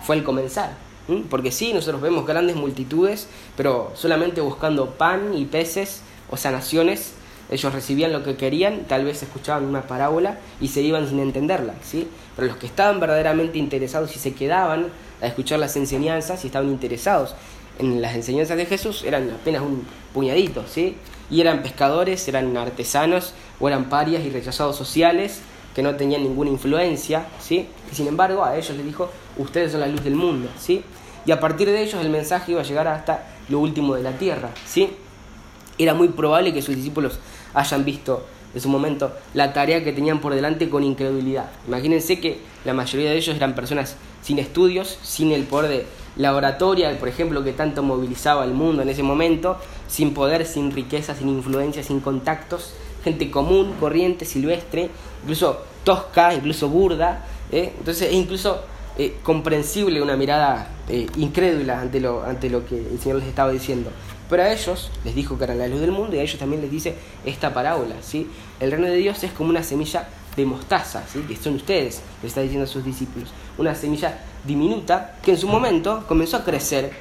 fue el comenzar, ¿Mm? Porque sí, nosotros vemos grandes multitudes, pero solamente buscando pan y peces o sanaciones. Ellos recibían lo que querían, tal vez escuchaban una parábola y se iban sin entenderla, ¿sí? Pero los que estaban verdaderamente interesados y se quedaban a escuchar las enseñanzas y estaban interesados en las enseñanzas de Jesús eran apenas un puñadito, ¿sí? Y eran pescadores, eran artesanos o eran parias y rechazados sociales que no tenían ninguna influencia, ¿sí? Y sin embargo, a ellos les dijo, ustedes son la luz del mundo, ¿sí? Y a partir de ellos el mensaje iba a llegar hasta lo último de la tierra, ¿sí? Era muy probable que sus discípulos hayan visto en su momento la tarea que tenían por delante con incredulidad. Imagínense que la mayoría de ellos eran personas sin estudios, sin el poder de la oratoria, por ejemplo, que tanto movilizaba al mundo en ese momento, sin poder, sin riqueza, sin influencia, sin contactos, gente común, corriente, silvestre, incluso tosca, incluso burda, ¿eh? Entonces es incluso eh, comprensible una mirada eh, incrédula ante lo, ante lo que el Señor les estaba diciendo. Pero a ellos les dijo que eran la luz del mundo y a ellos también les dice esta parábola, ¿sí? El reino de Dios es como una semilla de mostaza, ¿sí? Que son ustedes, le está diciendo a sus discípulos. Una semilla diminuta que en su momento comenzó a crecer,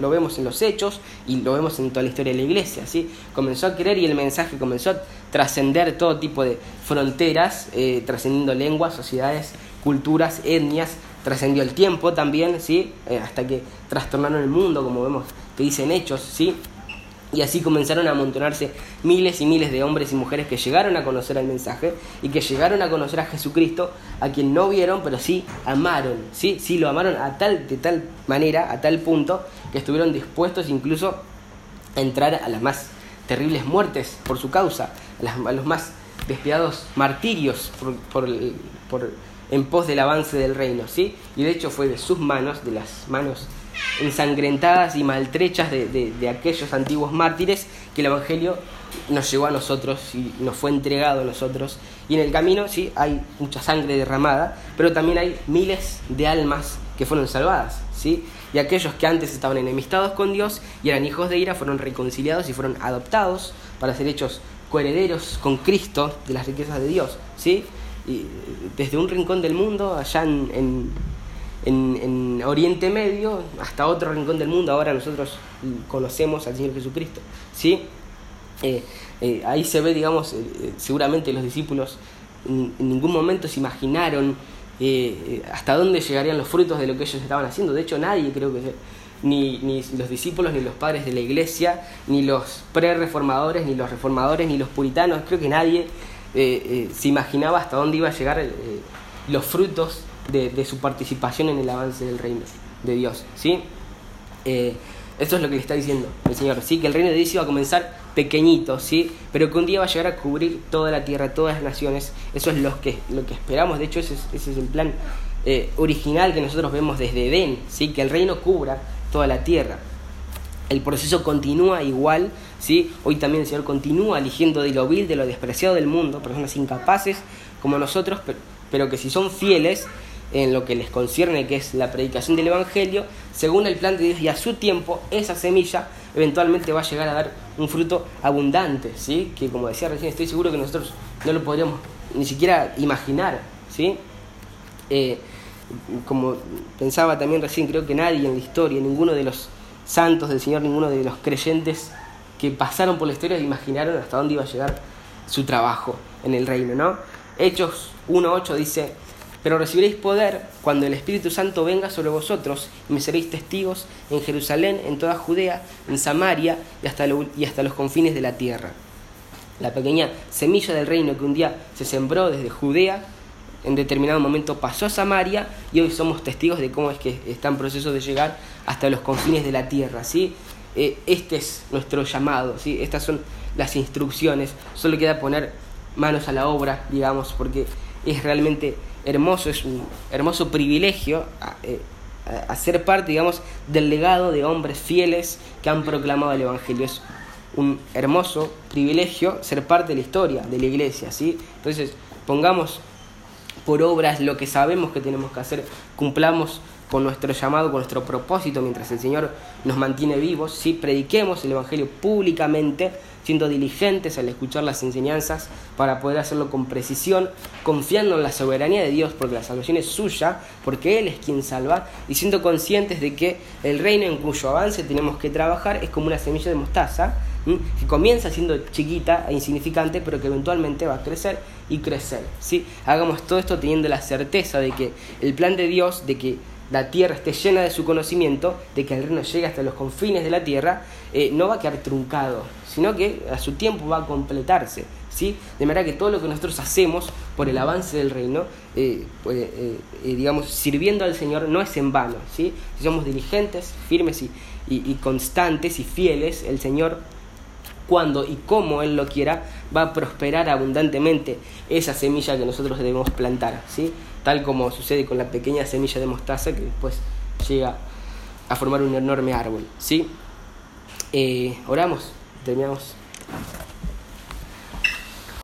lo vemos en los hechos y lo vemos en toda la historia de la iglesia, ¿sí? Comenzó a creer y el mensaje comenzó a trascender todo tipo de fronteras, eh, trascendiendo lenguas, sociedades, culturas, etnias, trascendió el tiempo también, ¿sí? Eh, hasta que trastornaron el mundo, como vemos que dicen hechos, ¿sí? Y así comenzaron a amontonarse miles y miles de hombres y mujeres que llegaron a conocer el mensaje y que llegaron a conocer a Jesucristo, a quien no vieron, pero sí amaron, sí, sí lo amaron a tal, de tal manera, a tal punto, que estuvieron dispuestos incluso a entrar a las más terribles muertes por su causa, a, las, a los más despiadados martirios por, por, por, en pos del avance del reino, ¿sí? Y de hecho fue de sus manos, de las manos ensangrentadas y maltrechas de, de, de aquellos antiguos mártires que el Evangelio nos llegó a nosotros y nos fue entregado a nosotros. Y en el camino, sí, hay mucha sangre derramada, pero también hay miles de almas que fueron salvadas, ¿sí? Y aquellos que antes estaban enemistados con Dios y eran hijos de ira fueron reconciliados y fueron adoptados para ser hechos coherederos con Cristo de las riquezas de Dios, ¿sí? Y desde un rincón del mundo, allá en... en En, en Oriente Medio, hasta otro rincón del mundo, ahora nosotros conocemos al Señor Jesucristo, ¿sí? Eh, eh, ahí se ve, digamos, eh, seguramente los discípulos en, en ningún momento se imaginaron eh, hasta dónde llegarían los frutos de lo que ellos estaban haciendo. De hecho, nadie, creo que ni, ni los discípulos, ni los padres de la iglesia, ni los pre-reformadores, ni los reformadores, ni los puritanos, creo que nadie eh, eh, se imaginaba hasta dónde iba a llegar eh, los frutos De, de su participación en el avance del reino de Dios, ¿sí? Eh, eso es lo que le está diciendo el Señor, ¿sí? Que el reino de Dios iba a comenzar pequeñito, ¿sí? Pero que un día va a llegar a cubrir toda la tierra, todas las naciones. Eso es lo que, lo que esperamos. De hecho, ese es, ese es el plan eh, original que nosotros vemos desde Edén, ¿sí? Que el reino cubra toda la tierra. El proceso continúa igual, ¿sí? Hoy también el Señor continúa eligiendo de lo vil, de lo despreciado del mundo, personas incapaces como nosotros, pero, pero que si son fieles en lo que les concierne, que es la predicación del Evangelio, según el plan de Dios y a su tiempo, esa semilla eventualmente va a llegar a dar un fruto abundante, ¿sí? Que, como decía recién, estoy seguro que nosotros no lo podríamos ni siquiera imaginar, ¿sí? Eh, como pensaba también recién, creo que nadie en la historia, ninguno de los santos del Señor, ninguno de los creyentes que pasaron por la historia imaginaron hasta dónde iba a llegar su trabajo en el reino, ¿no? Hechos uno ocho dice: pero recibiréis poder cuando el Espíritu Santo venga sobre vosotros y me seréis testigos en Jerusalén, en toda Judea, en Samaria y hasta, lo, y hasta los confines de la tierra. La pequeña semilla del reino que un día se sembró desde Judea, en determinado momento pasó a Samaria y hoy somos testigos de cómo es que está en proceso de llegar hasta los confines de la tierra, ¿sí? Eh, este es nuestro llamado, ¿sí? Estas son las instrucciones. Solo queda poner manos a la obra, digamos, porque es realmente hermoso, es un hermoso privilegio a, eh, a ser parte, digamos, del legado de hombres fieles que han proclamado el Evangelio. Es un hermoso privilegio ser parte de la historia de la iglesia, ¿sí? Entonces, pongamos por obras lo que sabemos que tenemos que hacer, cumplamos con nuestro llamado, con nuestro propósito, mientras el Señor nos mantiene vivos, ¿sí? Prediquemos el Evangelio públicamente, siendo diligentes al escuchar las enseñanzas para poder hacerlo con precisión, confiando en la soberanía de Dios, porque la salvación es suya, porque Él es quien salva, y siendo conscientes de que el reino en cuyo avance tenemos que trabajar es como una semilla de mostaza, ¿sí? Que comienza siendo chiquita e insignificante, pero que eventualmente va a crecer y crecer, ¿sí? Hagamos todo esto teniendo la certeza de que el plan de Dios, de que la tierra esté llena de su conocimiento, de que el reino llegue hasta los confines de la tierra, eh, no va a quedar truncado, sino que a su tiempo va a completarse, ¿sí? De manera que todo lo que nosotros hacemos por el avance del reino, eh, eh, eh, digamos, sirviendo al Señor, no es en vano, ¿sí? Si somos diligentes, firmes y, y, y constantes y fieles, el Señor, cuando y como Él lo quiera, va a prosperar abundantemente esa semilla que nosotros debemos plantar, ¿sí? Tal como sucede con la pequeña semilla de mostaza que después llega a formar un enorme árbol, ¿sí? Eh, oramos, terminamos.